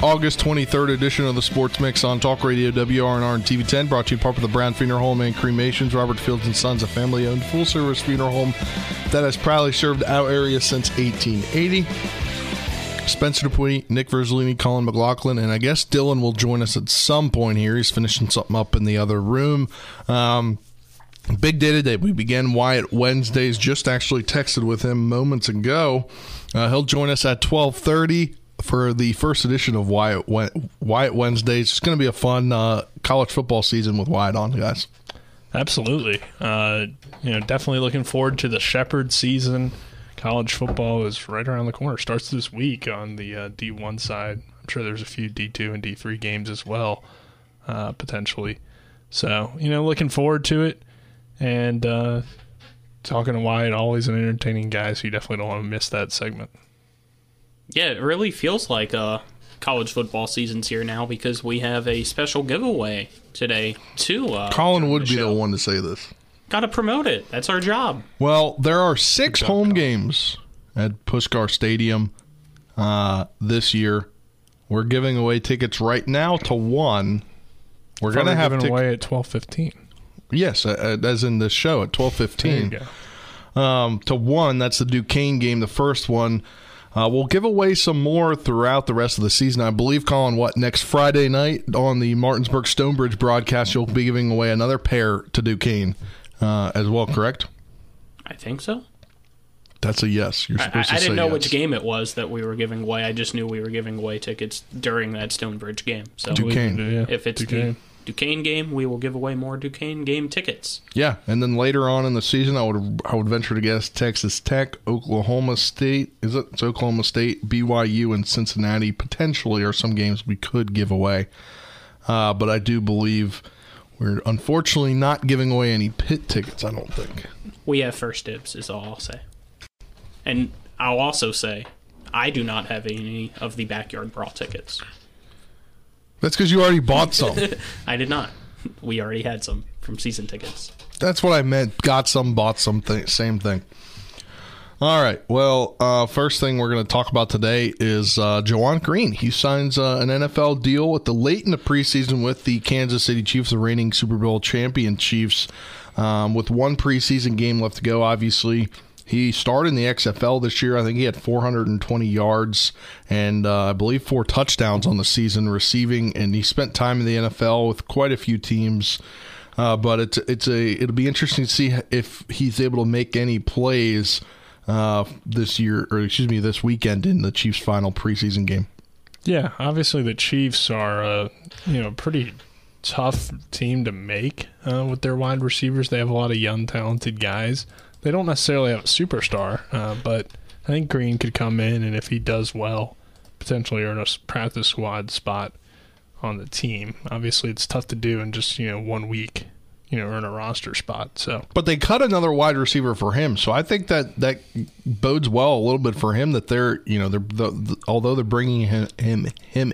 August 23rd edition of the Sports Mix on Talk Radio WRNR and TV10, brought to you in part by the Brown Funeral Home and Cremations. Robert Fields and Sons, a family-owned full-service funeral home that has proudly served our area since 1880. Spencer DuPuis, Nick Verzolini, Colin McLaughlin, and I guess Dylan will join us at some point here. He's finishing something up in the other room. Big day today. We began Wyatt Wednesdays. Just actually texted with him moments ago. He'll join us at 12:30 for the first edition of Wyatt Wednesdays. It's going to be a fun college football season with Wyatt on, guys. Absolutely. Definitely looking forward to the Shepherd season. College football is right around the corner. Starts this week on the D1 side. I'm sure there's a few D2 and D3 games as well, potentially. So, looking forward to it. And talking to Wyatt, always an entertaining guy, so you definitely don't want to miss that segment. Yeah, it really feels like college football season's here now because we have a special giveaway today to Colin would be the one to say this. Got to promote it. That's our job. Well, there are 6 home games at Puskar Stadium this year. We're giving away tickets right now to one. We're going to have giving away at 12:15. Yes, as in the show at 12:15. To one, that's the Duquesne game, the first one. We'll give away some more throughout the rest of the season. I believe, Colin, next Friday night on the Martinsburg Stonebridge broadcast, you'll be giving away another pair to Duquesne as well, correct? I think so. That's a yes. You're supposed to say yes. I didn't know which game it was that we were giving away. I just knew we were giving away tickets during that Stonebridge game. So Duquesne. If it's Duquesne. Duquesne game, we will give away more Duquesne game tickets. Yeah, and then later on in the season, I would venture to guess Texas Tech, Oklahoma State, it's Oklahoma State, BYU, and Cincinnati potentially are some games we could give away. But I do believe we're unfortunately not giving away any pit tickets, I don't think. We have first dibs is all I'll say. And I'll also say I do not have any of the Backyard Brawl tickets. That's because you already bought some. I did not. We already had some from season tickets. That's what I meant. Got some, bought some, same thing. All right. Well, first thing we're going to talk about today is Jawan Green. He signs an NFL deal with the late in the preseason with the Kansas City Chiefs, the reigning Super Bowl champion Chiefs, with one preseason game left to go, obviously. He started in the XFL this year. I think he had 420 yards and I believe 4 touchdowns on the season receiving. And he spent time in the NFL with quite a few teams. But it'll be interesting to see if he's able to make any plays this weekend in the Chiefs' final preseason game. Yeah, obviously the Chiefs are pretty tough team to make with their wide receivers. They have a lot of young, talented guys. They don't necessarily have a superstar, but I think Green could come in, and if he does well, potentially earn a practice squad spot on the team. Obviously, it's tough to do in just 1 week, earn a roster spot. So, but they cut another wide receiver for him, so I think that bodes well a little bit for him that they're although they're bringing him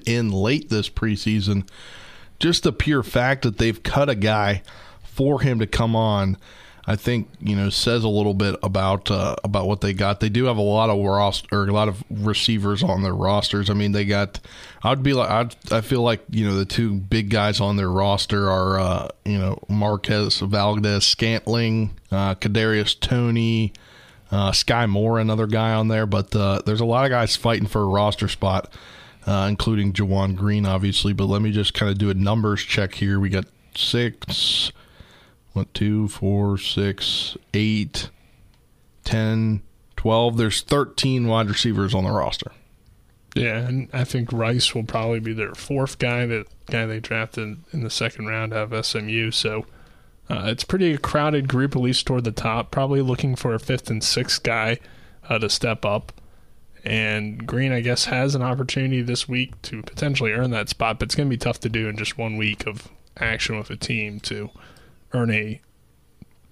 in late this preseason, just the pure fact that they've cut a guy for him to come on. I think says a little bit about what they got. They do have a lot of receivers on their rosters. I mean, they got. I feel like the two big guys on their roster are Marquez Valdez Scantling, Kadarius Toney, Sky Moore, another guy on there. But there's a lot of guys fighting for a roster spot, including Jawan Green, obviously. But let me just kind of do a numbers check here. We got 6. 1, 2, 4, 6, 8, 10, 12. There's 13 wide receivers on the roster. Yeah, and I think Rice will probably be their 4th guy, that guy they drafted in the 2nd round out of SMU. So it's pretty a crowded group, at least toward the top, probably looking for a 5th and 6th guy to step up. and Green, I guess, has an opportunity this week to potentially earn that spot, but it's going to be tough to do in just 1 week of action with a team to earn a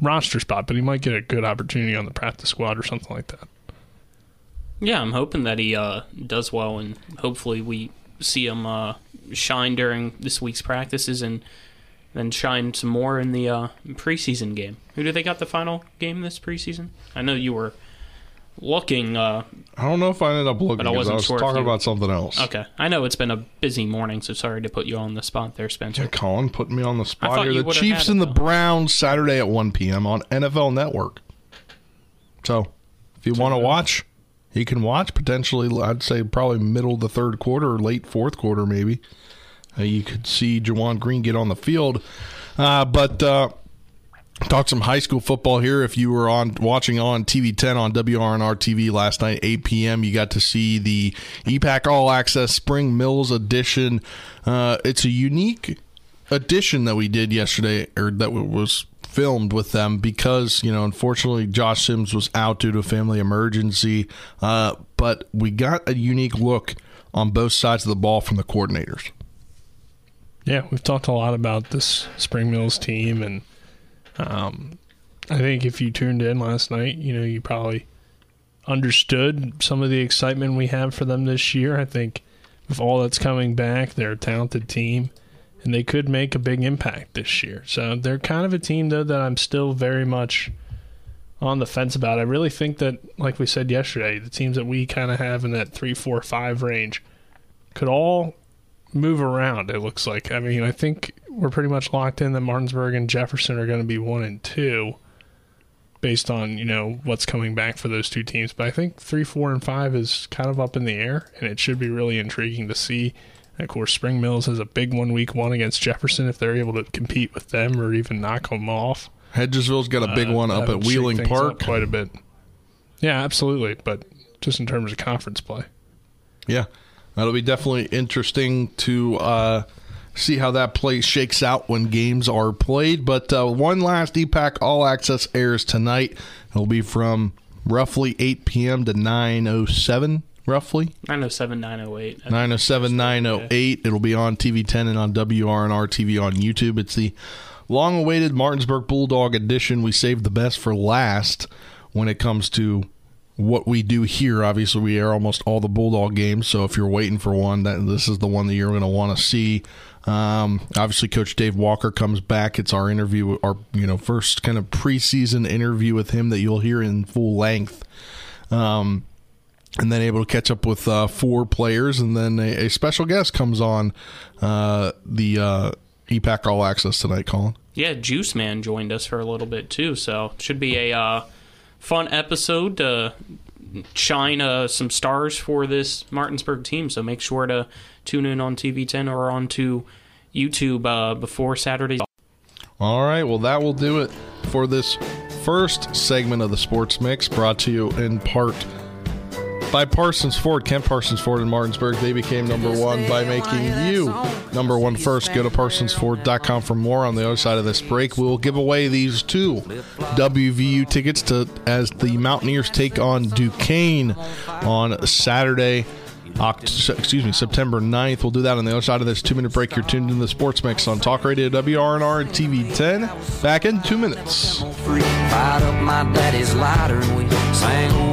roster spot, but he might get a good opportunity on the practice squad or something like that. Yeah, I'm hoping that he does well, and hopefully we see him shine during this week's practices and then shine some more in the preseason game. Who do they got the final game this preseason? I know you were looking. I don't know if I ended up looking, but I was talking about something else. Okay. I know it's been a busy morning, so sorry to put you on the spot there, Spencer. Yeah, Colin, putting me on the spot here. The Chiefs and the Browns Saturday at 1 p.m. on NFL Network. So if you want to watch, you can watch potentially, I'd say probably middle of the third quarter or late fourth quarter maybe. You could see Jawan Green get on the field. But talk some high school football here. If you were watching on TV10 on WRNR TV last night, 8 p.m., you got to see the EPAC All Access Spring Mills edition. It's a unique edition that we did yesterday, or that was filmed with them, because, you know, unfortunately Josh Sims was out due to a family emergency. But we got a unique look on both sides of the ball from the coordinators. Yeah, we've talked a lot about this Spring Mills team, and I think if you tuned in last night, you know, you probably understood some of the excitement we have for them this year. I think with all that's coming back, they're a talented team, and they could make a big impact this year. So they're kind of a team, though, that I'm still very much on the fence about. I really think that, like we said yesterday, the teams that we kind of have in that 3, 4, 5 range could all move around, it looks like. I mean, I think we're pretty much locked in that Martinsburg and Jefferson are going to be 1 and 2 based on, you know, what's coming back for those two teams. But I think 3, 4, and 5 is kind of up in the air, and it should be really intriguing to see. And of course, Spring Mills has a big 1 week one against Jefferson if they're able to compete with them or even knock them off. Hedgesville's got a big one up at Wheeling Park. Quite a bit. Yeah, absolutely. But just in terms of conference play. Yeah. That'll be definitely interesting to see how that play shakes out when games are played. But one last EPAC All Access airs tonight. It'll be from roughly 8 p.m. to 9:07, roughly. 9:07, 9:08. 9:07, 9:08. It'll be on TV10 and on WRNR TV on YouTube. It's the long-awaited Martinsburg Bulldog edition. We saved the best for last when it comes to what we do here. Obviously, we air almost all the Bulldog games, so if you're waiting for one, this is the one that you're going to want to see. Obviously, Coach Dave Walker comes back. It's our interview, our, you know, first kind of preseason interview with him that you'll hear in full length. And then able to catch up with 4 players, and then a special guest comes on the EPAC All Access tonight, Colin. Yeah, Juice Man joined us for a little bit too, so it should be a fun episode to shine some stars for this Martinsburg team, so make sure to tune in on TV10 or onto YouTube before Saturday. All right, well, that will do it for this first segment of the Sports Mix, brought to you in part by Parsons Ford. Kent Parsons Ford in Martinsburg, they became number one by making you number one first. Go to ParsonsFord.com for more. On the other side of this break, we will give away these 2 WVU tickets as the Mountaineers take on Duquesne on Saturday, September 9th. We'll do that on the other side of this 2-minute break. You're tuned in to the Sports Mix on Talk Radio WRNR and TV 10. Back in 2 minutes. Fired up my daddy's lighter and we sang.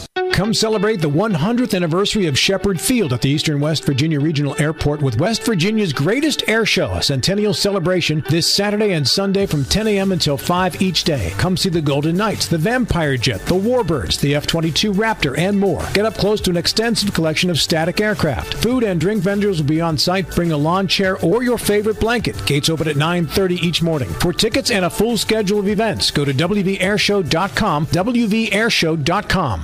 Come celebrate the 100th anniversary of Shepherd Field at the Eastern West Virginia Regional Airport with West Virginia's greatest air show, a centennial celebration, this Saturday and Sunday from 10 a.m. until 5 each day. Come see the Golden Knights, the Vampire Jet, the Warbirds, the F-22 Raptor, and more. Get up close to an extensive collection of static aircraft. Food and drink vendors will be on site. Bring a lawn chair or your favorite blanket. Gates open at 9:30 each morning. For tickets and a full schedule of events, go to wvairshow.com, wvairshow.com.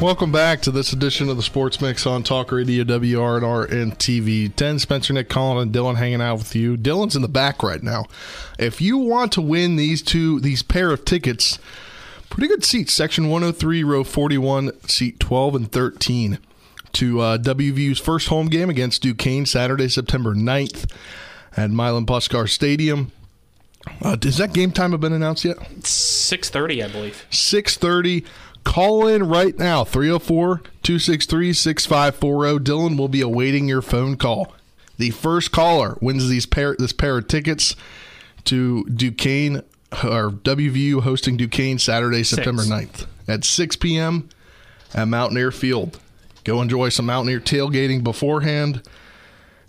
Welcome back to this edition of the Sports Mix on Talk Radio WRNR and TV 10. Spencer, Nick, Colin, and Dylan hanging out with you. Dylan's in the back right now. If you want to win these pair of tickets, pretty good seats, Section 103, Row 41, Seat 12 and 13, to WVU's first home game against Duquesne Saturday, September 9th at Mylan Puskar Stadium. Does that game time have been announced yet? 6:30, I believe. 6:30. Call in right now, 304-263-6540. Dylan will be awaiting your phone call. The first caller wins this pair of tickets to Duquesne, or WVU hosting Duquesne Saturday, September 9th at 6 p.m. at Mountaineer Field. Go enjoy some Mountaineer tailgating beforehand.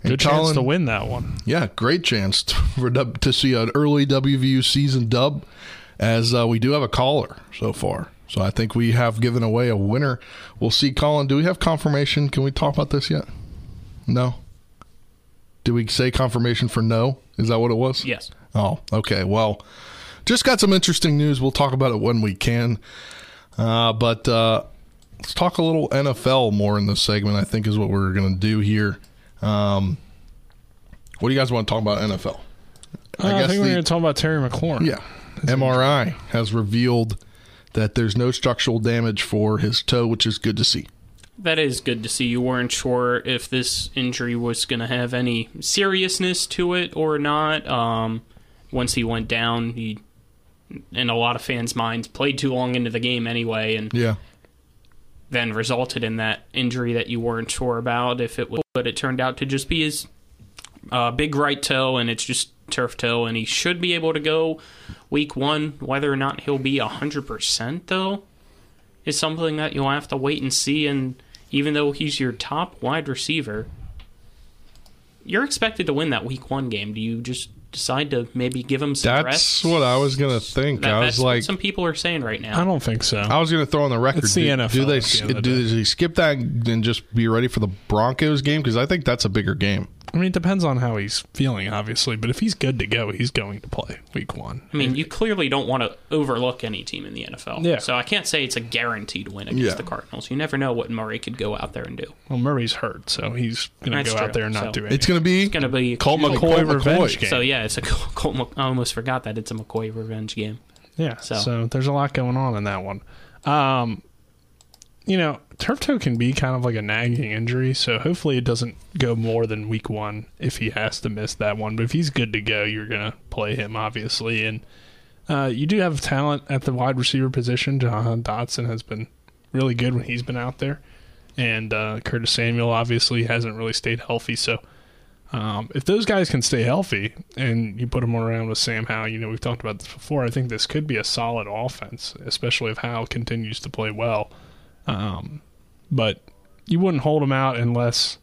And good Colin, chance to win that one. Yeah, great chance to see an early WVU season dub, as we do have a caller so far. So I think we have given away a winner. We'll see, Colin. Do we have confirmation? Can we talk about this yet? No. Did we say confirmation for no? Is that what it was? Yes. Oh, okay. Well, just got some interesting news. We'll talk about it when we can. But let's talk a little NFL more in this segment, I think is what we're going to do here. What do you guys want to talk about NFL? I think we're going to talk about Terry McLaurin. Yeah. MRI has revealed that there's no structural damage for his toe, which is good to see. That is good to see. You weren't sure if this injury was going to have any seriousness to it or not. Once he went down, he, in a lot of fans' minds, played too long into the game anyway, and then resulted in that injury that you weren't sure about if it was. But it turned out to just be his big right toe, and it's just turf toe, and he should be able to go week one. Whether or not he'll be 100%, though, is something that you'll have to wait and see. And even though he's your top wide receiver, you're expected to win that week one game. Do you just decide to maybe give him some rest? That's what I was going to think. That's like, what some people are saying right now. I don't think so. I was going to throw on the record. It's the NFL. Do they skip that and just be ready for the Broncos game? Because I think that's a bigger game. I mean, it depends on how he's feeling, obviously, but if he's good to go, he's going to play week one. I mean, you clearly don't want to overlook any team in the NFL. Yeah. So I can't say it's a guaranteed win against the Cardinals. You never know what Murray could go out there and do. Well, Murray's hurt, so he's going to go out there and not do anything. It's going to be Colt McCoy revenge game. So, yeah, it's a Colt I almost forgot that it's a McCoy revenge game. Yeah, so there's a lot going on in that one. You know, turf toe can be kind of like a nagging injury, so hopefully it doesn't go more than week one if he has to miss that one. But if he's good to go, you're going to play him, obviously. And you do have talent at the wide receiver position. Jahan Dotson has been really good when he's been out there. And Curtis Samuel, obviously, hasn't really stayed healthy. So if those guys can stay healthy and you put them around with Sam Howell, you know, we've talked about this before. I think this could be a solid offense, especially if Howell continues to play well. But you wouldn't hold him out unless,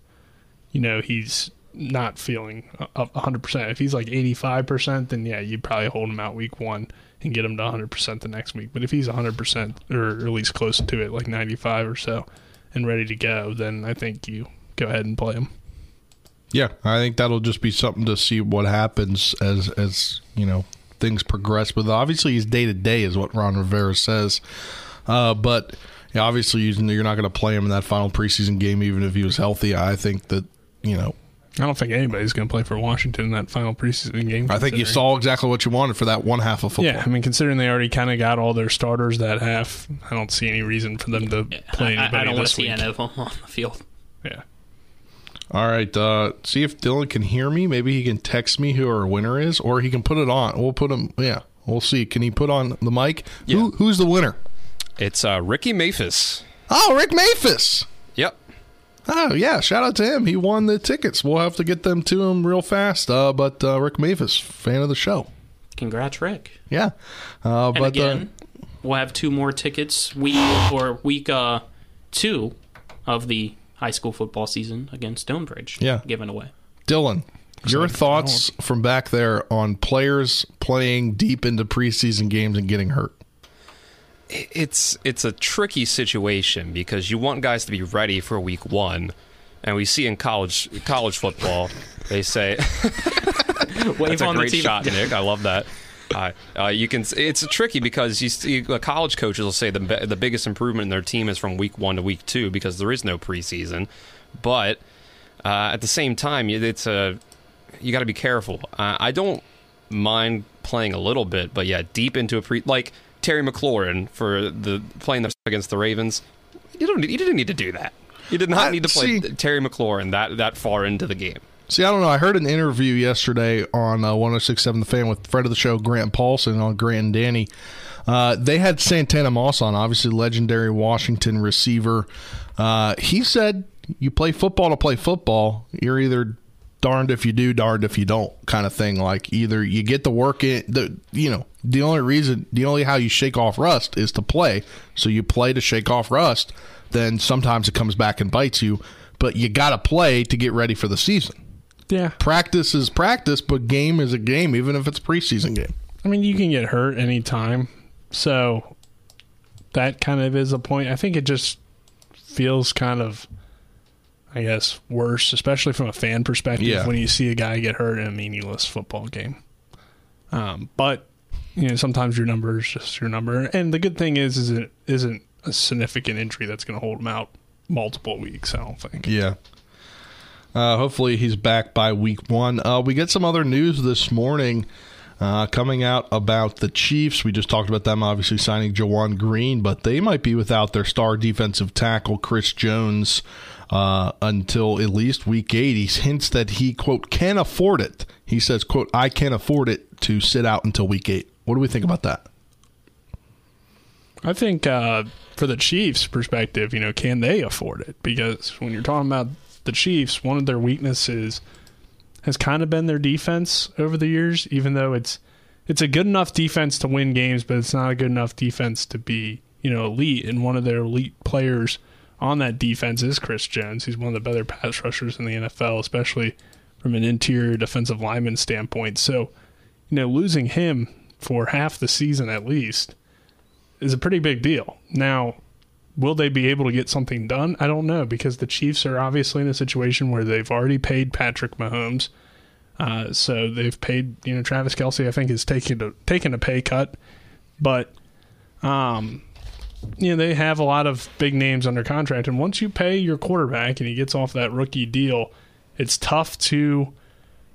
you know, he's not feeling 100%. If he's like 85%, then yeah, you probably hold him out week one and get him to 100% the next week. But if he's 100% or at least close to it, like 95 or so, and ready to go, then I think you go ahead and play him. Yeah, I think that'll just be something to see what happens as you know, things progress. But obviously, he's day to day is what Ron Rivera says. But yeah, obviously, you're not going to play him in that final preseason game, even if he was healthy. I think that, you know, I don't think anybody's going to play for Washington in that final preseason game. I think you saw exactly what you wanted for that one half of football. Yeah, I mean, considering they already kind of got all their starters that half, I don't see any reason for them to play anybody this week. I don't want to see any of them on the field. Yeah. All right, see if Dylan can hear me. Maybe he can text me who our winner is, or he can put it on. We'll put him, yeah, we'll see. Can he put on the mic? Yeah. Who's the winner? It's Ricky Maphis. Oh, Rick Maphis. Yep. Oh, yeah, shout out to him. He won the tickets. We'll have to get them to him real fast. But Rick Maphis, fan of the show. Congrats, Rick. Yeah. And but again, we'll have two more tickets week 2 of the high school football season against Stonebridge given away. Dylan, your thoughts from back there on players playing deep into preseason games and getting hurt? It's a tricky situation because you want guys to be ready for week one, and we see in college football they say, "That's a great shot, Nick. I love that." You can. It's tricky because you see college coaches will say the biggest improvement in their team is from week one to week two because there is no preseason, but at the same time, you got to be careful. I don't mind playing a little bit, but yeah, deep into a like. Terry McLaurin for playing against the Ravens. You didn't need to do that. You did not need to play Terry McLaurin that far into the game. See, I don't know. I heard an interview yesterday on 106.7 The Fan with friend of the show, Grant Paulson, on Grant and Danny. They had Santana Moss on, obviously legendary Washington receiver. He said, you play football to play football. You're either darned if you do, darned if you don't kind of thing. Like, either you get the work in, the only how you shake off rust is to play. So you play to shake off rust. Then sometimes it comes back and bites you. But you got to play to get ready for the season. Yeah. Practice is practice, but game is a game, even if it's a preseason game. I mean, you can get hurt any time. So that kind of is a point. I think it just feels kind of, I guess, worse, especially from a fan perspective, when you see a guy get hurt in a meaningless football game. But, you know, sometimes your number is just your number. And the good thing is it isn't a significant injury that's going to hold him out multiple weeks, I don't think. Yeah. Hopefully he's back by week one. We get some other news this morning coming out about the Chiefs. We just talked about them obviously signing Jawan Green, but they might be without their star defensive tackle, Chris Jones, until at least week 8. He hints that he, quote, can afford it. He says, quote, I can afford it to sit out until week 8. What do we think about that? I think for the Chiefs' perspective, you know, can they afford it? Because when you're talking about the Chiefs, one of their weaknesses has kind of been their defense over the years, even though it's a good enough defense to win games, but it's not a good enough defense to be, you know, elite. And one of their elite players on that defense is Chris Jones. He's one of the better pass rushers in the NFL, especially from an interior defensive lineman standpoint. So, you know, losing him for half the season at least is a pretty big deal. Now, will they be able to get something done? I don't know, because the Chiefs are obviously in a situation where they've already paid Patrick Mahomes. So they've paid, you know, Travis Kelce, I think, is taking a pay cut. But, you know, they have a lot of big names under contract. And once you pay your quarterback and he gets off that rookie deal, it's tough to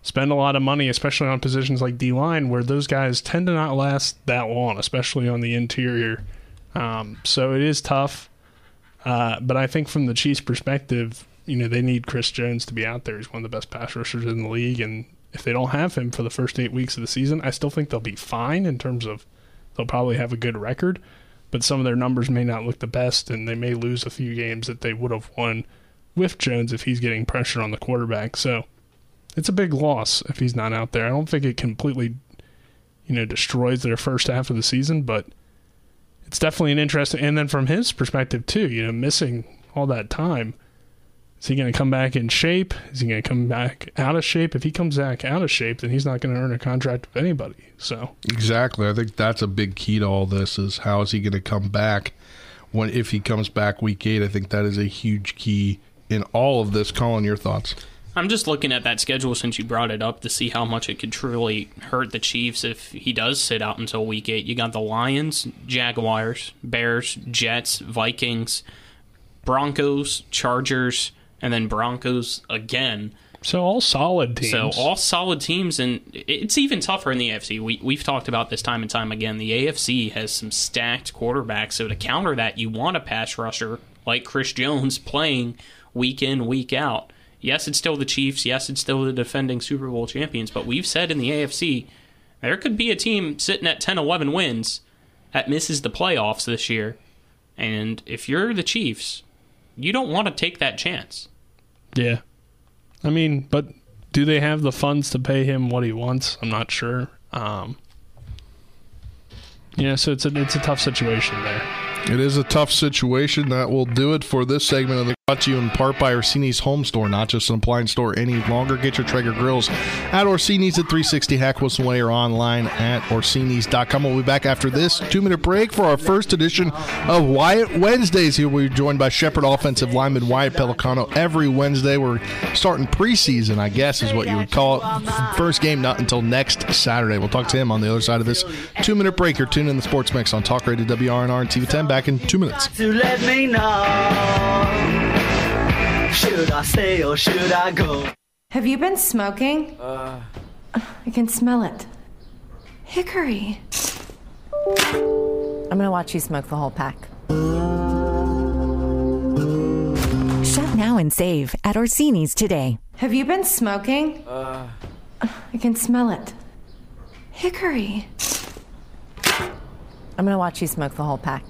spend a lot of money, especially on positions like D-line, where those guys tend to not last that long, especially on the interior. So it is tough, but I think from the Chiefs' perspective, you know, they need Chris Jones to be out there. He's one of the best pass rushers in the league, and if they don't have him for the first 8 weeks of the season, I still think they'll be fine in terms of they'll probably have a good record, but some of their numbers may not look the best, and they may lose a few games that they would have won with Jones if he's getting pressure on the quarterback. So it's a big loss if he's not out there. I don't think it completely, you know, destroys their first half of the season, but it's definitely an interesting, and then from his perspective too, you know, missing all that time, Is he going to come back in shape? Is he going to come back out of shape? If he comes back out of shape, then he's not going to earn a contract with anybody. So exactly. I think that's a big key to all this is how is he going to come back when if he comes back week 8. I think that is a huge key in all of this. Colin, your thoughts? I'm just looking at that schedule since you brought it up to see how much it could truly hurt the Chiefs if he does sit out until week 8. You got the Lions, Jaguars, Bears, Jets, Vikings, Broncos, Chargers, and then Broncos again. So all solid teams. And it's even tougher in the AFC. We've talked about this time and time again. The AFC has some stacked quarterbacks, so to counter that, you want a pass rusher like Chris Jones playing week in, week out. Yes, it's still the Chiefs. Yes, it's still the defending Super Bowl champions. But we've said in the AFC, there could be a team sitting at 10-11 wins that misses the playoffs this year. And if you're the Chiefs, you don't want to take that chance. Yeah. I mean, but do they have the funds to pay him what he wants? I'm not sure. Yeah, so it's a tough situation there. It is a tough situation. That will do it for this segment of the Brought to you in part by Orsini's Home Store, not just an appliance store any longer. Get your Traeger grills at Orsini's at 360 Hack Wilson Way or online at orsinis.com. We'll be back after this 2-minute break for our first edition of Wyatt Wednesdays. Here we're joined by Shepherd offensive lineman Wyatt Pellicano every Wednesday. We're starting preseason, I guess is what you would call it. First game not until next Saturday. We'll talk to him on the other side of this 2-minute break. You're tuned in the Sports Mix on Talk Radio WRNR and TV10. Back in 2 minutes. To let me know. Should I stay or should I go? Have you been smoking? I can smell it. Hickory. I'm gonna watch you smoke the whole pack. Shop now and save at Orsini's today. Have you been smoking? I can smell it. Hickory. I'm gonna watch you smoke the whole pack.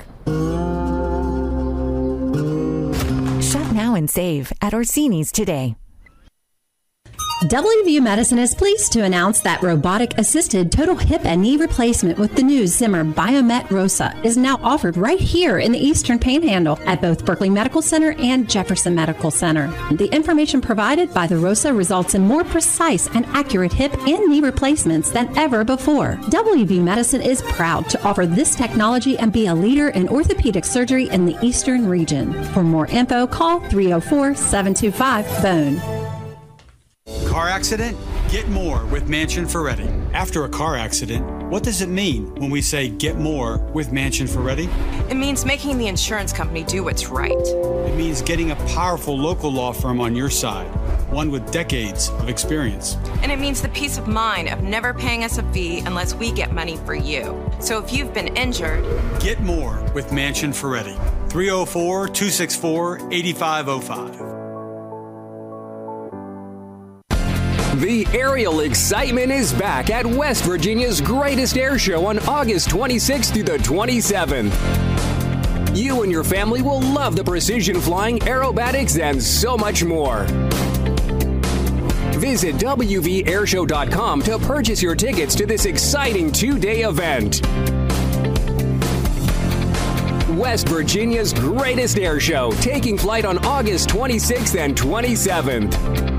Shop now and save at Orsini's today. WVU Medicine is pleased to announce that robotic-assisted total hip and knee replacement with the new Zimmer Biomet Rosa is now offered right here in the Eastern Panhandle at both Berkeley Medical Center and Jefferson Medical Center. The information provided by the Rosa results in more precise and accurate hip and knee replacements than ever before. WVU Medicine is proud to offer this technology and be a leader in orthopedic surgery in the Eastern region. For more info, call 304-725-BONE. Car accident? Get more with Mansion Ferretti. After a car accident, what does it mean when we say get more with Mansion Ferretti? It means making the insurance company do what's right. It means getting a powerful local law firm on your side, one with decades of experience. And it means the peace of mind of never paying us a fee unless we get money for you. So if you've been injured, get more with Mansion Ferretti. 304-264-8505. The aerial excitement is back at West Virginia's greatest air show on August 26th through the 27th. You and your family will love the precision flying, aerobatics, and so much more. Visit wvairshow.com to purchase your tickets to this exciting 2-day event. West Virginia's greatest air show, taking flight on August 26th and 27th.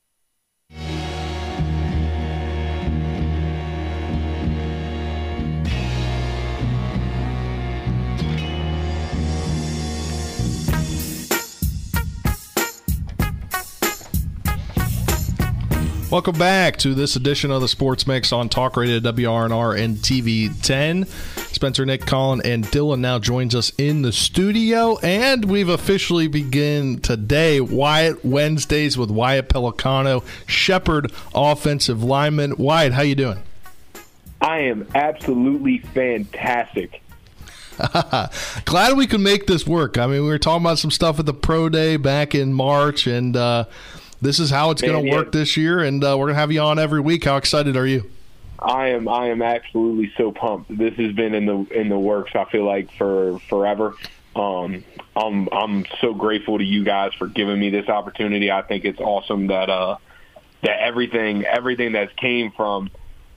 Welcome back to this edition of the Sports Mix on Talk Radio WRNR and TV 10. Spencer, Nick, Colin, and Dylan now joins us in the studio, and we've officially begun today Wyatt Wednesdays with Wyatt Pellicano, Shepherd offensive lineman. Wyatt, how you doing? I am absolutely fantastic. Glad we could make this work. I mean, we were talking about some stuff at the Pro Day back in March, and this is how it's going to work this year, and we're going to have you on every week. How excited are you? I am absolutely so pumped. This has been in the works, I feel like, for forever. I'm so grateful to you guys for giving me this opportunity. I think it's awesome that that everything that's came from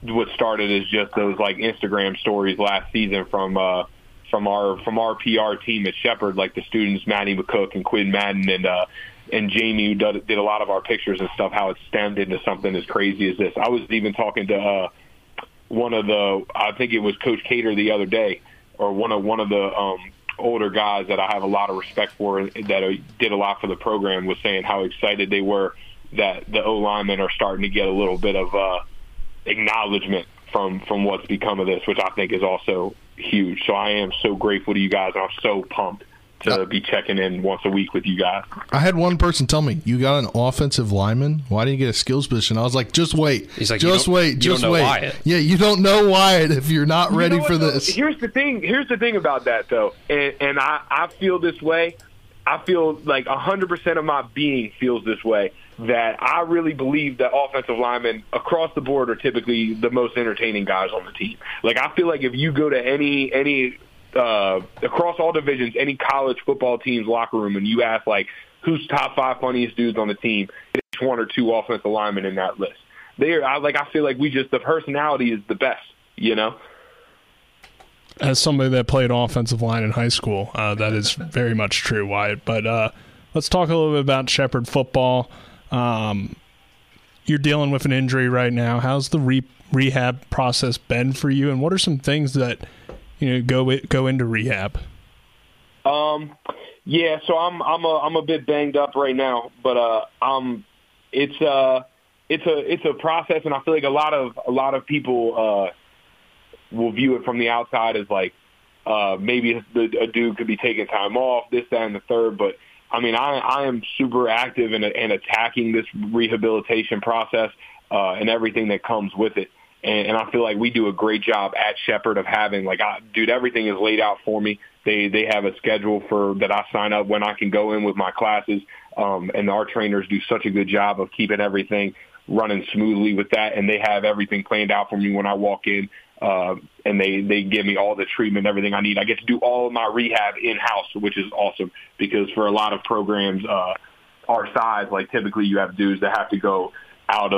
what started is just those like Instagram stories last season from our PR team at Shepherd, like the students Maddie McCook and Quinn Madden and Jamie, who did a lot of our pictures and stuff, how it stemmed into something as crazy as this. I was even talking to I think it was Coach Cater the other day, or one of the older guys that I have a lot of respect for that did a lot for the program, was saying how excited they were that the O-linemen are starting to get a little bit of acknowledgement from what's become of this, which I think is also huge. So I am so grateful to you guys, and I'm so pumped to be checking in once a week with you guys. I had one person tell me, you got an offensive lineman? Why didn't you get a skills position? I was like, just wait. He's like, just wait. Wyatt. Yeah, you don't know Wyatt if you're not ready for this. Here's the thing about that, though, and I feel this way. I feel like 100% of my being feels this way, that I really believe that offensive linemen across the board are typically the most entertaining guys on the team. Like, I feel like if you go to any across all divisions, any college football team's locker room, and you ask, like, who's top five funniest dudes on the team, it's one or two offensive linemen in that list. I feel like the personality is the best, you know? As somebody that played offensive line in high school, that is very much true, Wyatt. But let's talk a little bit about Shepherd football. You're dealing with an injury right now. How's the rehab process been for you, and what are some things that go into rehab? Yeah, so I'm a bit banged up right now, but it's a process, and I feel like a lot of people will view it from the outside as like maybe a dude could be taking time off, this, that, and the third. But I mean, I am super active in attacking this rehabilitation process and everything that comes with it. And I feel like we do a great job at Shepherd of having, like, everything is laid out for me. They have a schedule that I sign up when I can go in with my classes, and our trainers do such a good job of keeping everything running smoothly with that, and they have everything planned out for me when I walk in, and they give me all the treatment, everything I need. I get to do all of my rehab in-house, which is awesome, because for a lot of programs our size, like, typically you have dudes that have to go out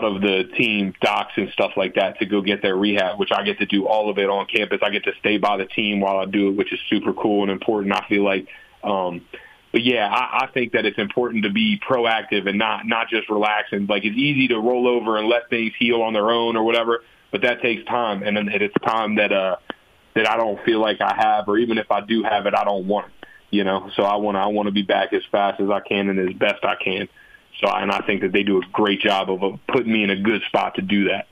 of the team docs and stuff like that to go get their rehab, which I get to do all of it on campus. I get to stay by the team while I do it, which is super cool and important, I feel like. But yeah, I think that it's important to be proactive and not just relax. And like, it's easy to roll over and let things heal on their own or whatever, but that takes time. And it's time that I don't feel like I have, or even if I do have it, I don't want it, you know? So I want to be back as fast as I can and as best I can. So, and I think that they do a great job of putting me in a good spot to do that.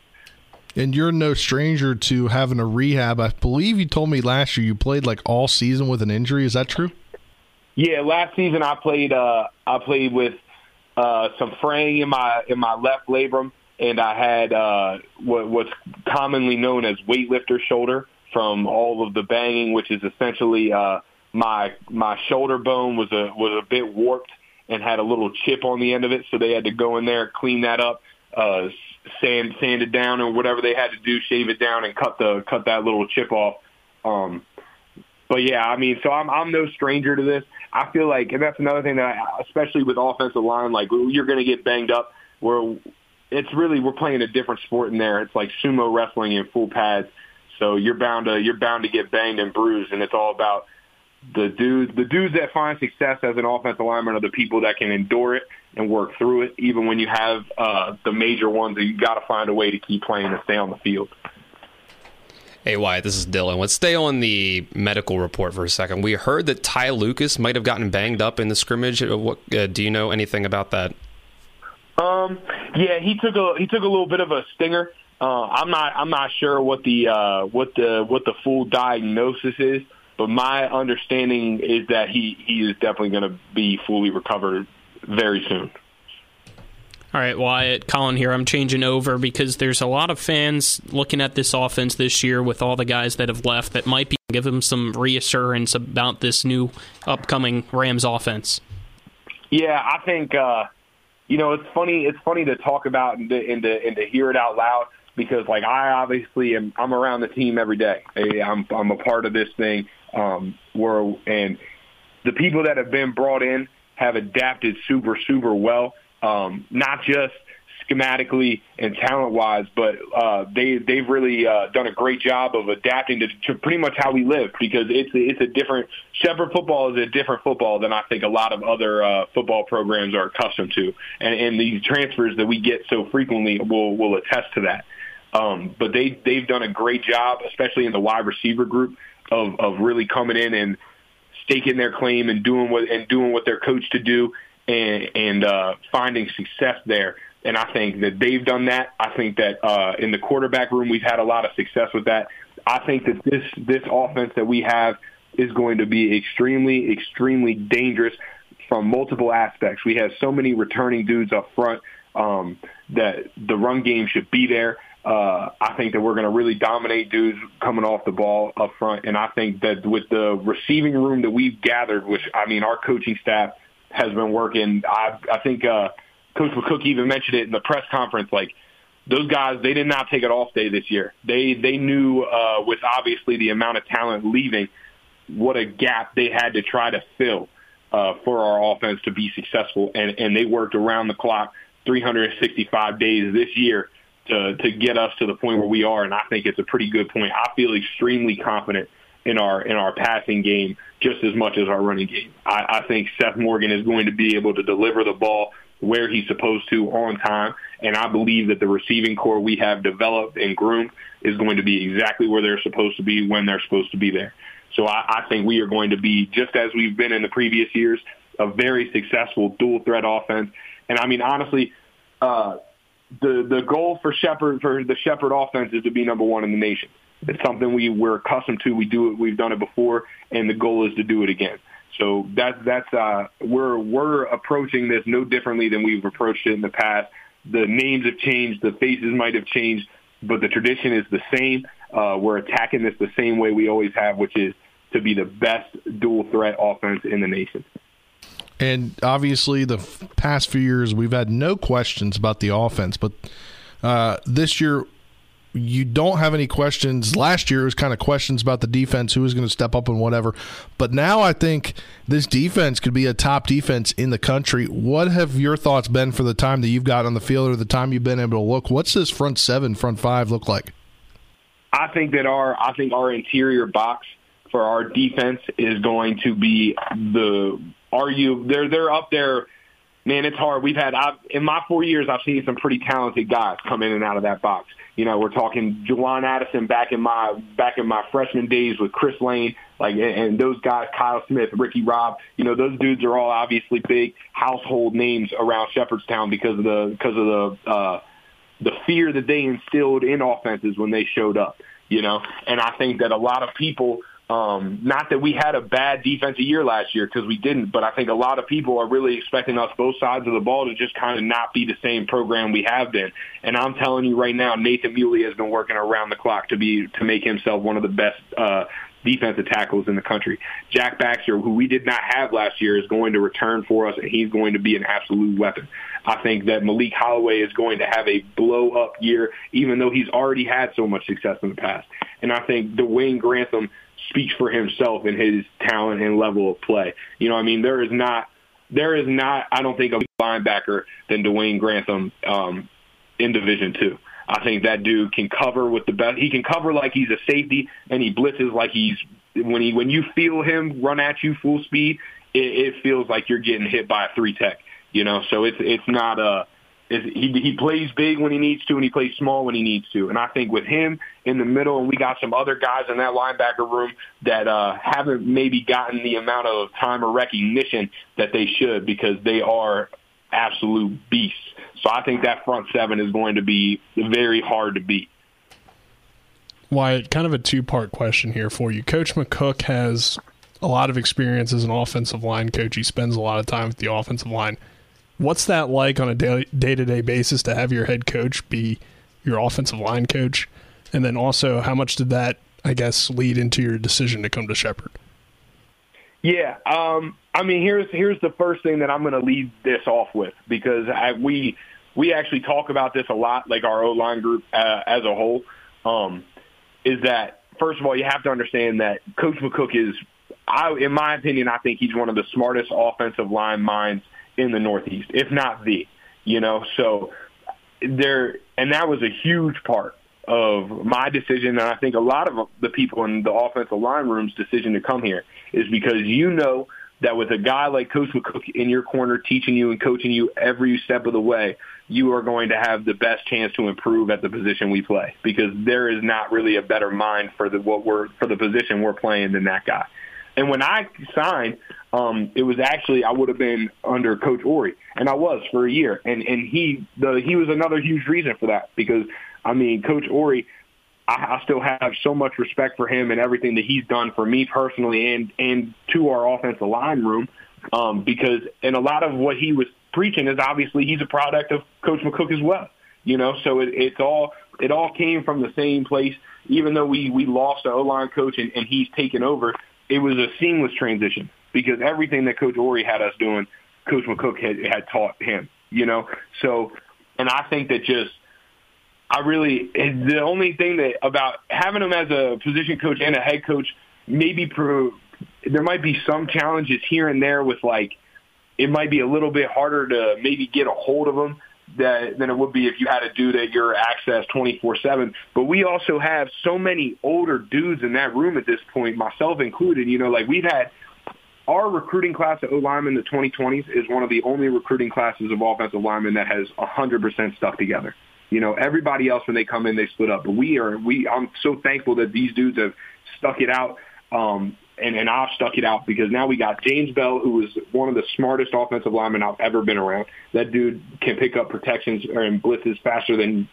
And you're no stranger to having a rehab. I believe you told me last year you played like all season with an injury. Is that true? Yeah, last season I played with some fraying in my left labrum, and I had what's commonly known as weightlifter shoulder from all of the banging, which is essentially my shoulder bone was a bit warped and had a little chip on the end of it, so they had to go in there, clean that up, sand it down, or whatever they had to do, shave it down and cut that little chip off. But yeah, I mean, so I'm no stranger to this. I feel like, and that's another thing especially with offensive line, like, you're going to get banged up. We're playing a different sport in there. It's like sumo wrestling in full pads, so you're bound to get banged and bruised, and it's all about the dudes that find success as an offensive lineman are the people that can endure it and work through it, even when you have the major ones that you got to find a way to keep playing and stay on the field. Hey, Wyatt, this is Dylan. Let's stay on the medical report for a second. We heard that Ty Lucas might have gotten banged up in the scrimmage. Do you know anything about that? Yeah, he took a little bit of a stinger. I'm not sure what the full diagnosis is. But my understanding is that he is definitely going to be fully recovered very soon. All right, Wyatt, Colin here. I'm changing over because there's a lot of fans looking at this offense this year with all the guys that have left that might be give them some reassurance about this new upcoming Rams offense. Yeah, I think it's funny. It's funny to talk about and to hear it out loud, because like I obviously I'm around the team every day. I'm a part of this thing. And the people that have been brought in have adapted super, super well. not just schematically and talent-wise, but they've really done a great job of adapting to pretty much how we live, because it's a different – Shepherd football is a different football than I think a lot of other football programs are accustomed to. And these transfers that we get so frequently will attest to that. But they've done a great job, especially in the wide receiver group, of really coming in and staking their claim and doing what they're coached to do and finding success there. And I think that they've done that. I think that in the quarterback room we've had a lot of success with that. I think that this offense that we have is going to be extremely, extremely dangerous from multiple aspects. We have so many returning dudes up front that the run game should be there. I think that we're going to really dominate dudes coming off the ball up front. And I think that with the receiving room that we've gathered, which, I mean, our coaching staff has been working. I think Coach McCook even mentioned it in the press conference. Like, those guys, they did not take an off day this year. They knew with obviously the amount of talent leaving, what a gap they had to try to fill for our offense to be successful. And they worked around the clock 365 days this year to get us to the point where we are, and I think it's a pretty good point. I feel extremely confident in our passing game just as much as our running game. I think Seth Morgan is going to be able to deliver the ball where he's supposed to on time, and I believe that the receiving core we have developed and groomed is going to be exactly where they're supposed to be when they're supposed to be there. So I think we are going to be, just as we've been in the previous years, a very successful dual-threat offense. And, I mean, honestly, The goal for the Shepherd offense is to be number one in the nation. It's something we're accustomed to. We do it. We've done it before, and the goal is to do it again. So that's we're approaching this no differently than we've approached it in the past. The names have changed, the faces might have changed, but the tradition is the same. We're attacking this the same way we always have, which is to be the best dual threat offense in the nation. And obviously the past few years we've had no questions about the offense, but this year you don't have any questions. Last year it was kind of questions about the defense, who was going to step up and whatever. But now I think this defense could be a top defense in the country. What have your thoughts been for the time that you've got on the field or the time you've been able to look? What's this front seven, front five look like? I think that our interior box for our defense is going to be they're up there, man. It's hard. In my 4 years, I've seen some pretty talented guys come in and out of that box. You know, we're talking Jawan Addison back in my freshman days with Chris Lane, and those guys, Kyle Smith, Ricky Robb. You know, those dudes are all obviously big household names around Shepherdstown because of the fear that they instilled in offenses when they showed up. You know, and I think that a lot of people. Not that we had a bad defensive year last year, because we didn't, but I think a lot of people are really expecting us, both sides of the ball, to just kind of not be the same program we have been. And I'm telling you right now, Nathan Muley has been working around the clock to make himself one of the best defensive tackles in the country. Jack Baxter, who we did not have last year, is going to return for us, and he's going to be an absolute weapon. I think that Malik Holloway is going to have a blow-up year, even though he's already had so much success in the past. And I think Dwayne Grantham speaks for himself in his talent and level of play. You know what I mean? There is not, I don't think, a linebacker than Dwayne Grantham in Division II. I think that dude can cover with the best. He can cover like he's a safety, and he blitzes like he's when you feel him run at you full speed, it feels like you're getting hit by a three tech. You know, so he plays big when he needs to, and he plays small when he needs to. And I think with him in the middle, and we got some other guys in that linebacker room that haven't maybe gotten the amount of time or recognition that they should, because they are absolute beasts. So I think that front seven is going to be very hard to beat. Wyatt, kind of a two-part question here for you. Coach McCook has a lot of experience as an offensive line coach. He spends a lot of time with the offensive line. What's that like on a day-to-day basis to have your head coach be your offensive line coach? And then also, how much did that, I guess, lead into your decision to come to Shepherd? Yeah, I mean, here's the first thing that I'm going to lead this off with, because we actually talk about this a lot, like our O-line group as a whole, is that, first of all, you have to understand that Coach McCook is, in my opinion, I think he's one of the smartest offensive line minds in the Northeast, if not the. you know. So there, and that was a huge part of my decision, and I think a lot of the people in the offensive line room's decision to come here is because you know that with a guy like Coach McCook in your corner teaching you and coaching you every step of the way, you are going to have the best chance to improve at the position we play, because there is not really a better mind for the position we're playing than that guy. And when I signed, it was actually, I would have been under Coach Ori, and I was for a year, and he was another huge reason for that, because I mean, Coach Ori, I still have so much respect for him and everything that he's done for me personally and to our offensive line room, because in a lot of what he was preaching is obviously he's a product of Coach McCook as well, you know. So it all came from the same place. Even though we lost the O-line coach and he's taken over, it was a seamless transition because everything that Coach Ori had us doing, Coach McCook had taught him, you know. So, and I think that just, I really, the only thing that about having him as a position coach and a head coach, maybe there might be some challenges here and there with, like, it might be a little bit harder to maybe get a hold of him than it would be if you had a dude at your access 24/7. But we also have so many older dudes in that room at this point, myself included. You know, like, we've had our recruiting class at O-Lineman in the 2020s is one of the only recruiting classes of offensive linemen that has 100% stuck together. You know, everybody else, when they come in, they split up. But I'm so thankful that these dudes have stuck it out, and I've stuck it out, because now we got James Bell, who is one of the smartest offensive linemen I've ever been around. That dude can pick up protections and blitzes faster than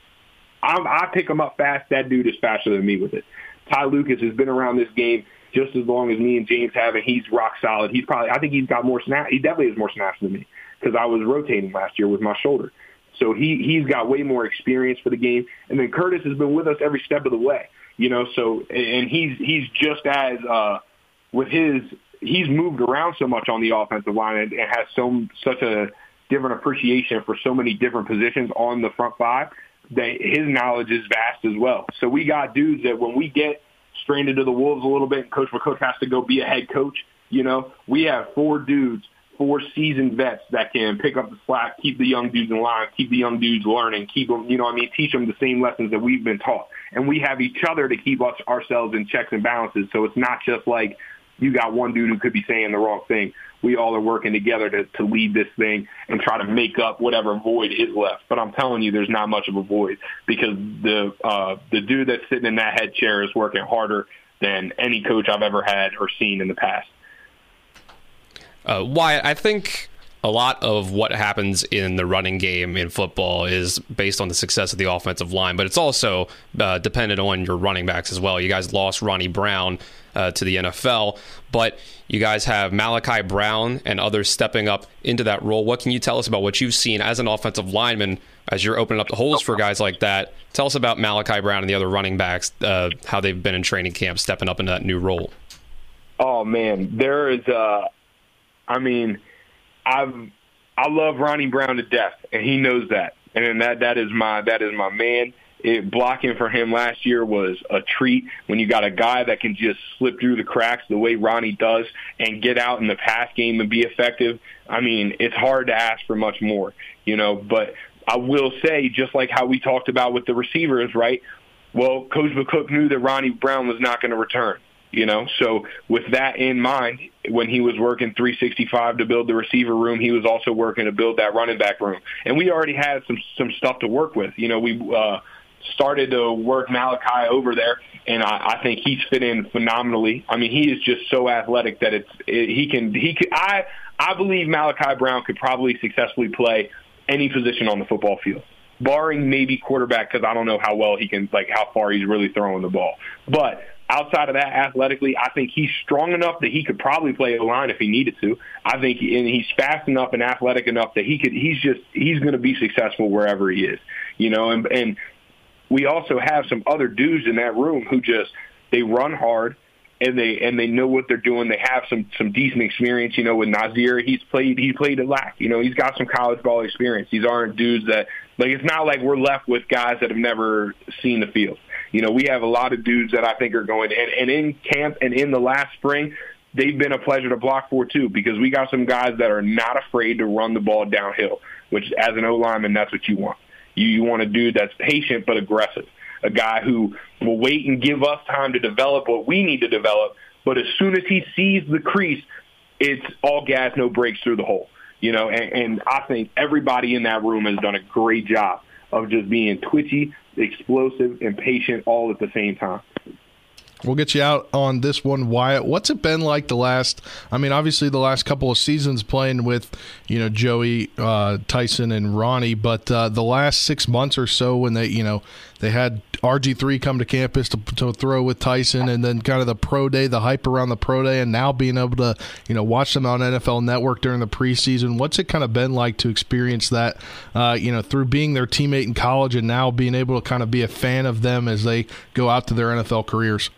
I pick them up fast. That dude is faster than me with it. Ty Lucas has been around this game just as long as me and James have, and he's rock solid. I think he's got more snaps. He definitely has more snaps than me, because I was rotating last year with my shoulder. So he's got way more experience for the game. And then Curtis has been with us every step of the way, you know. So, and he's just as he's moved around so much on the offensive line and has such a different appreciation for so many different positions on the front five that his knowledge is vast as well. So we got dudes that when we get stranded to the wolves a little bit and Coach McCook has to go be a head coach, you know, we have four dudes, four seasoned vets that can pick up the slack, keep the young dudes in line, keep the young dudes learning, keep them, you know what I mean, teach them the same lessons that we've been taught. And we have each other to keep us ourselves in checks and balances. So it's not just like you got one dude who could be saying the wrong thing. We all are working together to lead this thing and try to make up whatever void is left. But I'm telling you, there's not much of a void, because the dude that's sitting in that head chair is working harder than any coach I've ever had or seen in the past. Wyatt, I think a lot of what happens in the running game in football is based on the success of the offensive line, but it's also dependent on your running backs as well. You guys lost Ronnie Brown to the NFL, but you guys have Malachi Brown and others stepping up into that role. What can you tell us about what you've seen as an offensive lineman as you're opening up the holes for guys like that? Tell us about Malachi Brown and the other running backs, how they've been in training camp stepping up into that new role. Oh, man, there is I love Ronnie Brown to death, and he knows that. And that is my man. Blocking for him last year was a treat. When you got a guy that can just slip through the cracks the way Ronnie does and get out in the pass game and be effective, I mean, it's hard to ask for much more, you know. But I will say, just like how we talked about with the receivers, right? Well, Coach McCook knew that Ronnie Brown was not going to return. You know, so with that in mind, when he was working 365 to build the receiver room, he was also working to build that running back room. And we already had some stuff to work with. You know, we started to work Malachi over there, and I think he's fit in phenomenally. I mean, he is just so athletic that I believe Malachi Brown could probably successfully play any position on the football field, barring maybe quarterback, because I don't know how well he can, like, how far he's really throwing the ball. But outside of that, athletically, I think he's strong enough that he could probably play O-line if he needed to. I think, and he's fast enough and athletic enough that he's going to be successful wherever he is, you know. And we also have some other dudes in that room who just, they run hard and they know what they're doing. They have some decent experience, you know. With Nazir, he played at LAC, you know. He's got some college ball experience. These aren't dudes that, like, it's not like we're left with guys that have never seen the field. You know, we have a lot of dudes that I think are going, and in camp and in the last spring, they've been a pleasure to block for too, because we got some guys that are not afraid to run the ball downhill. which as an O-lineman, that's what you want. You want a dude that's patient but aggressive, a guy who will wait and give us time to develop what we need to develop, but as soon as he sees the crease, it's all gas, no brakes through the hole. You know, and I think everybody in that room has done a great job of just being twitchy, explosive, and patient all at the same time. We'll get you out on this one, Wyatt. What's it been like the last couple of seasons playing with, Joey, Tyson, and Ronnie, but the last 6 months or so when they had RG3 come to campus to throw with Tyson, and then kind of the pro day, the hype around the pro day, and now being able to, watch them on NFL Network during the preseason. What's it kind of been like to experience that, through being their teammate in college and now being able to kind of be a fan of them as they go out to their NFL careers?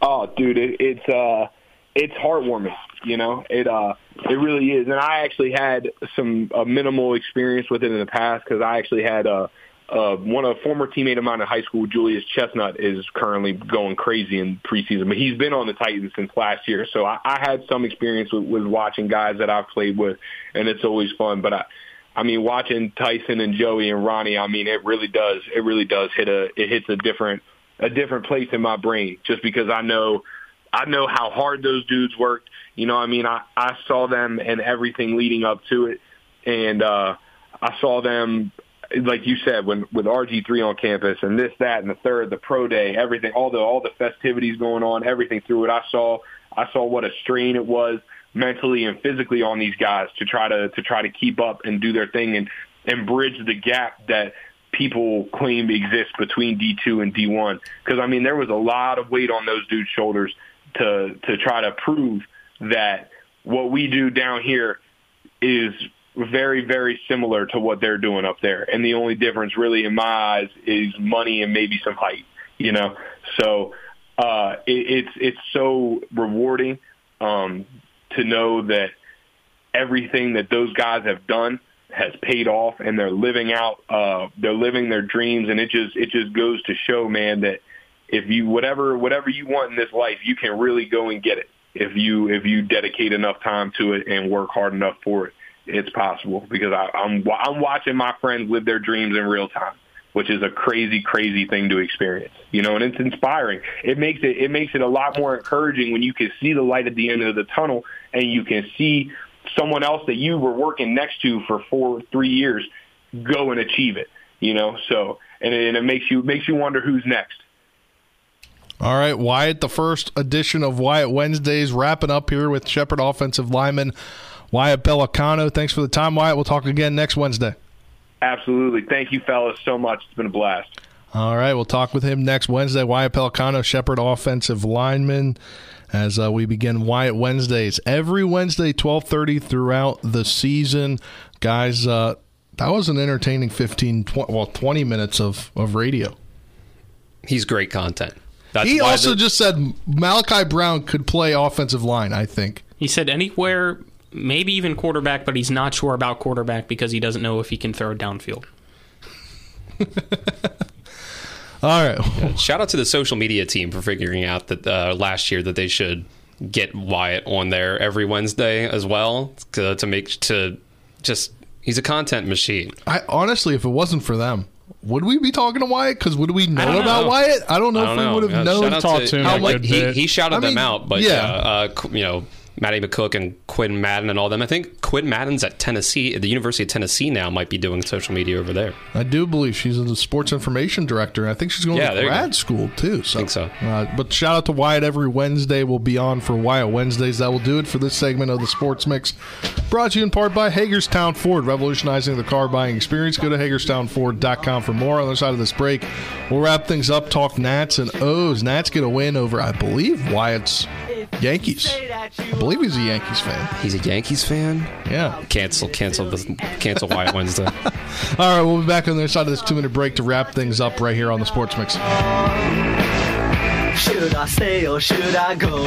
Oh, dude, it's heartwarming, it really is. And I actually had a minimal experience with it in the past because I actually had a former teammate of mine in high school, Julius Chestnut, is currently going crazy in preseason, but he's been on the Titans since last year. So I had some experience with watching guys that I've played with, and it's always fun. But watching Tyson and Joey and Ronnie, it really does hits a different place in my brain, just because I know how hard those dudes worked. I saw them and everything leading up to it. And I saw them, like you said, with RG3 on campus and this, that, and the third, the pro day, everything, all the festivities going on, everything through it. I saw what a strain it was mentally and physically on these guys to try to keep up and do their thing and bridge the gap that people claim exists between D2 and D1. Because, there was a lot of weight on those dudes' shoulders to try to prove that what we do down here is very, very similar to what they're doing up there. And the only difference really in my eyes is money and maybe some height, So it's so rewarding to know that everything that those guys have done has paid off, and they're living their dreams. And it just goes to show, man, that if you whatever you want in this life, you can really go and get it if you dedicate enough time to it and work hard enough for it. It's possible, because I'm watching my friends live their dreams in real time, which is a crazy, crazy thing to experience, and it's inspiring. It makes it a lot more encouraging when you can see the light at the end of the tunnel and you can see someone else that you were working next to for 3 years go and achieve it, So, and it makes you wonder who's next. All right, Wyatt, the first edition of Wyatt Wednesdays, wrapping up here with Shepherd offensive lineman Wyatt Pellicano. Thanks for the time, Wyatt. We'll talk again next Wednesday. Absolutely. Thank you, fellas, so much. It's been a blast. All right, we'll talk with him next Wednesday. Wyatt Pellicano, Shepherd offensive lineman, as we begin Wyatt Wednesdays every Wednesday, 12:30 throughout the season. Guys, that was an entertaining 20 minutes of radio. He's great content. He also just said Malachi Brown could play offensive line, I think. He said anywhere, maybe even quarterback, but he's not sure about quarterback because he doesn't know if he can throw downfield. All right. Yeah, shout out to the social media team for figuring out that last year that they should get Wyatt on there every Wednesday as well he's a content machine. I honestly, if it wasn't for them, would we be talking to Wyatt? Because would we know about Wyatt? I don't know if we would have known. He shouted them out, but yeah. Maddie McCook and Quinn Madden and all them. I think Quinn Madden's at the University of Tennessee now, might be doing social media over there. I do believe she's a sports information director. I think she's going to grad school, too. So. I think so. But shout out to Wyatt. Every Wednesday will be on for Wyatt Wednesdays. That will do it for this segment of the Sports Mix, brought to you in part by Hagerstown Ford, revolutionizing the car buying experience. Go to HagerstownFord.com for more. On the other side of this break, we'll wrap things up, talk Nats and O's. Nats get a win over, I believe, Wyatt's Yankees. I believe he's a Yankees fan. He's a Yankees fan? Yeah. Cancel Wyatt Wednesday. All right, we'll be back on the other side of this 2-minute break to wrap things up right here on the Sports Mix. Should I stay or should I go?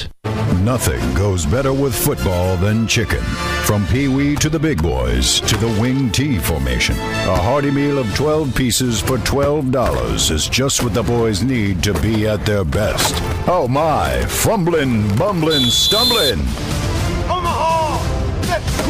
Nothing goes better with football than chicken. From Pee-wee to the big boys to the wing T formation, a hearty meal of 12 pieces for $12 is just what the boys need to be at their best. Oh my, fumbling, bumbling, stumbling. Omaha! Let's go.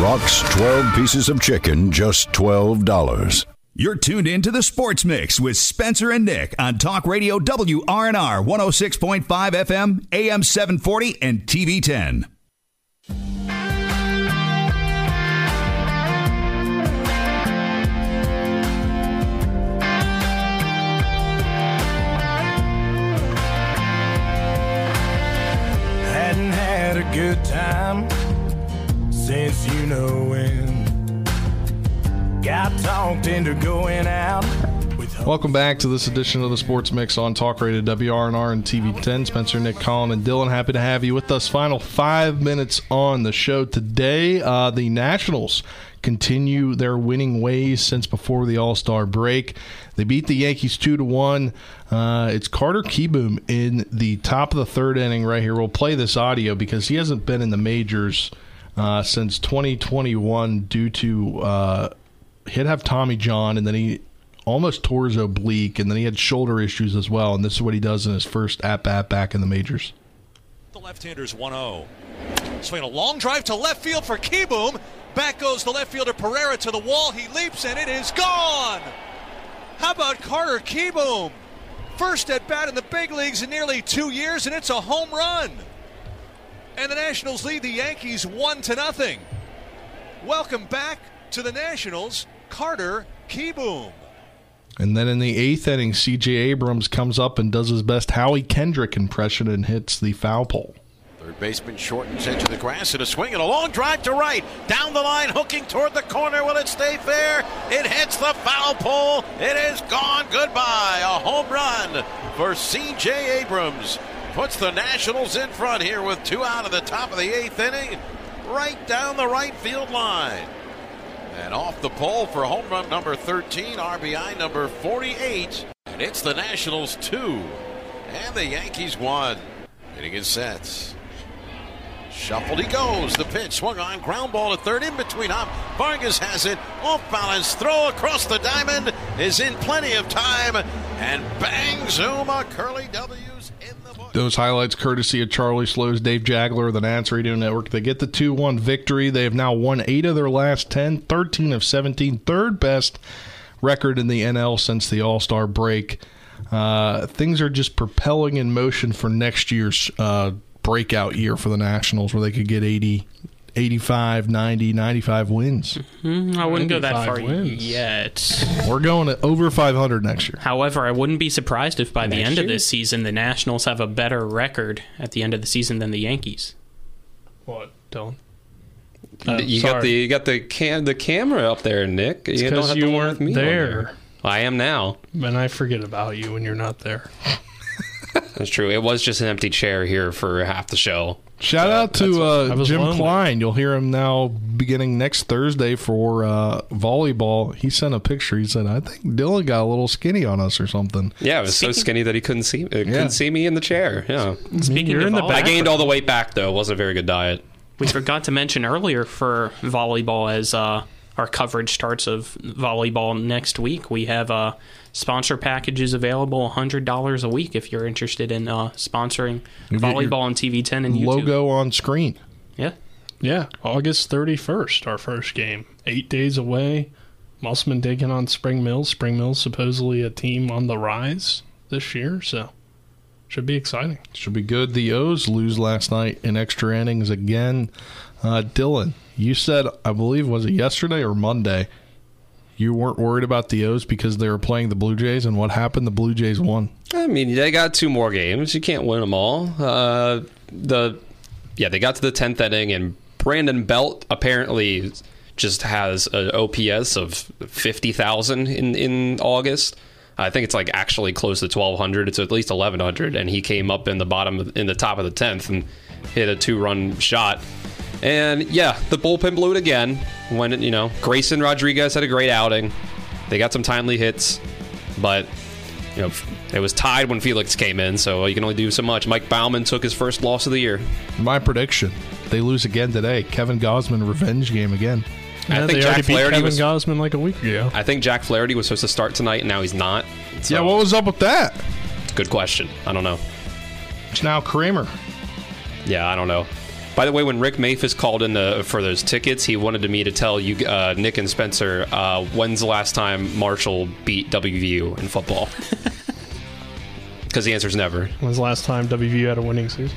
Rock's 12 pieces of chicken, just $12. You're tuned into the Sports Mix with Spencer and Nick on Talk Radio WRNR 106.5 FM, AM 740, and TV 10. Hadn't had a good time since you know when. Got talked into going out. Welcome back to this edition of the Sports Mix on Talk Radio WRNR and TV 10. Spencer, Nick, Colin, and Dylan, happy to have you with us. Final 5 minutes on the show today. The Nationals continue their winning ways since before the All-Star break. They beat the Yankees 2-1. It's Carter Kieboom in the top of the third inning right here. We'll play this audio because he hasn't been in the majors since 2021 due to he'd have Tommy John, and then he almost tore his oblique, and then he had shoulder issues as well, and this is what he does in his first at-bat back in the majors. The left-hander's 1-0. Swing a long drive to left field for Kieboom. Back goes the left fielder Pereira to the wall. He leaps, and it is gone! How about Carter Kieboom? First at-bat in the big leagues in nearly 2 years, and it's a home run. And the Nationals lead the Yankees 1-0. Welcome back to the Nationals, Carter Kieboom. And then in the eighth inning, C.J. Abrams comes up and does his best Howie Kendrick impression and hits the foul pole. Third baseman shortens into the grass and a swing and a long drive to right. Down the line, hooking toward the corner. Will it stay fair? It hits the foul pole. It is gone. Goodbye. A home run for C.J. Abrams. Puts the Nationals in front here with two out of the top of the eighth inning, right down the right field line. And off the pole for home run number 13, RBI number 48. And it's the Nationals 2 and the Yankees 1. Hitting his sets. Shuffled he goes. The pitch swung on. Ground ball to third in between hop. Vargas has it. Off balance. Throw across the diamond is in plenty of time. And bang, zoom, a curly W's in the book. Those highlights courtesy of Charlie Slows, Dave Jagler of the Nats Radio Network. They get the 2-1 victory. They have now won 8 of their last 10, 13 of 17, third best record in the NL since the All-Star break. Things are just propelling in motion for next year's breakout year for the Nationals where they could get 80, 85, 90, 95 wins. Mm-hmm. I wouldn't go that far yet. We're going to over 500 next year. However, I wouldn't be surprised if by the end of this season the Nationals have a better record at the end of the season than the Yankees. What, Dylan? You got the camera up there, Nick. It's you don't have to weren't me there. I am now. And I forget about you when you're not there. That's true. It was just an empty chair here for half the show. Shout out to Jim lonely. Klein. You'll hear him now beginning next Thursday for volleyball. He sent a picture. He said, I think Dylan got a little skinny on us or something. Yeah, it was so skinny that he couldn't see me in the chair. Yeah. Speaking of volleyball, I gained all the weight back, though. It wasn't a very good diet. We forgot to mention earlier for volleyball as our coverage starts of volleyball next week. We have sponsor packages available, $100 a week if you're interested in sponsoring volleyball on TV10 and YouTube. Logo on screen. Yeah. Yeah. August 31st, our first game. 8 days away. Musselman taking on Spring Mills. Spring Mills supposedly a team on the rise this year, so should be exciting. Should be good. The O's lose last night in extra innings again. Dylan, you said, I believe, was it yesterday or Monday, you weren't worried about the O's because they were playing the Blue Jays, and what happened? The Blue Jays won. I mean, they got two more games. You can't win them all. They got to the 10th inning, and Brandon Belt apparently just has an OPS of 50,000 in August. I think it's like actually close to 1,200. It's at least 1,100, and he came up in the top of the 10th and hit a two-run shot. And, yeah, the bullpen blew it again when, Grayson Rodriguez had a great outing. They got some timely hits, but, it was tied when Felix came in, so you can only do so much. Mike Bauman took his first loss of the year. My prediction, they lose again today. Kevin Gausman revenge game again. Yeah, I think Jack Flaherty beat Kevin Gausman like a week ago. I think Jack Flaherty was supposed to start tonight, and now he's not. So. Yeah, what was up with that? Good question. I don't know. It's now Kramer. Yeah, I don't know. By the way, when Rick Maphis called in for those tickets, he wanted me to tell you, Nick and Spencer, when's the last time Marshall beat WVU in football? Because the answer is never. When's the last time WVU had a winning season?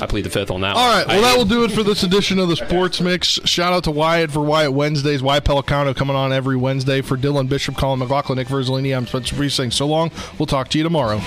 I plead the fifth on that one. All right, well, that will do it for this edition of the Sports Mix. Shout out to Wyatt for Wyatt Wednesdays. Wyatt Pellicano coming on every Wednesday. For Dylan Bishop, Colin McLaughlin, Nick Verzolini, I'm Spencer DuPuis saying so long. We'll talk to you tomorrow.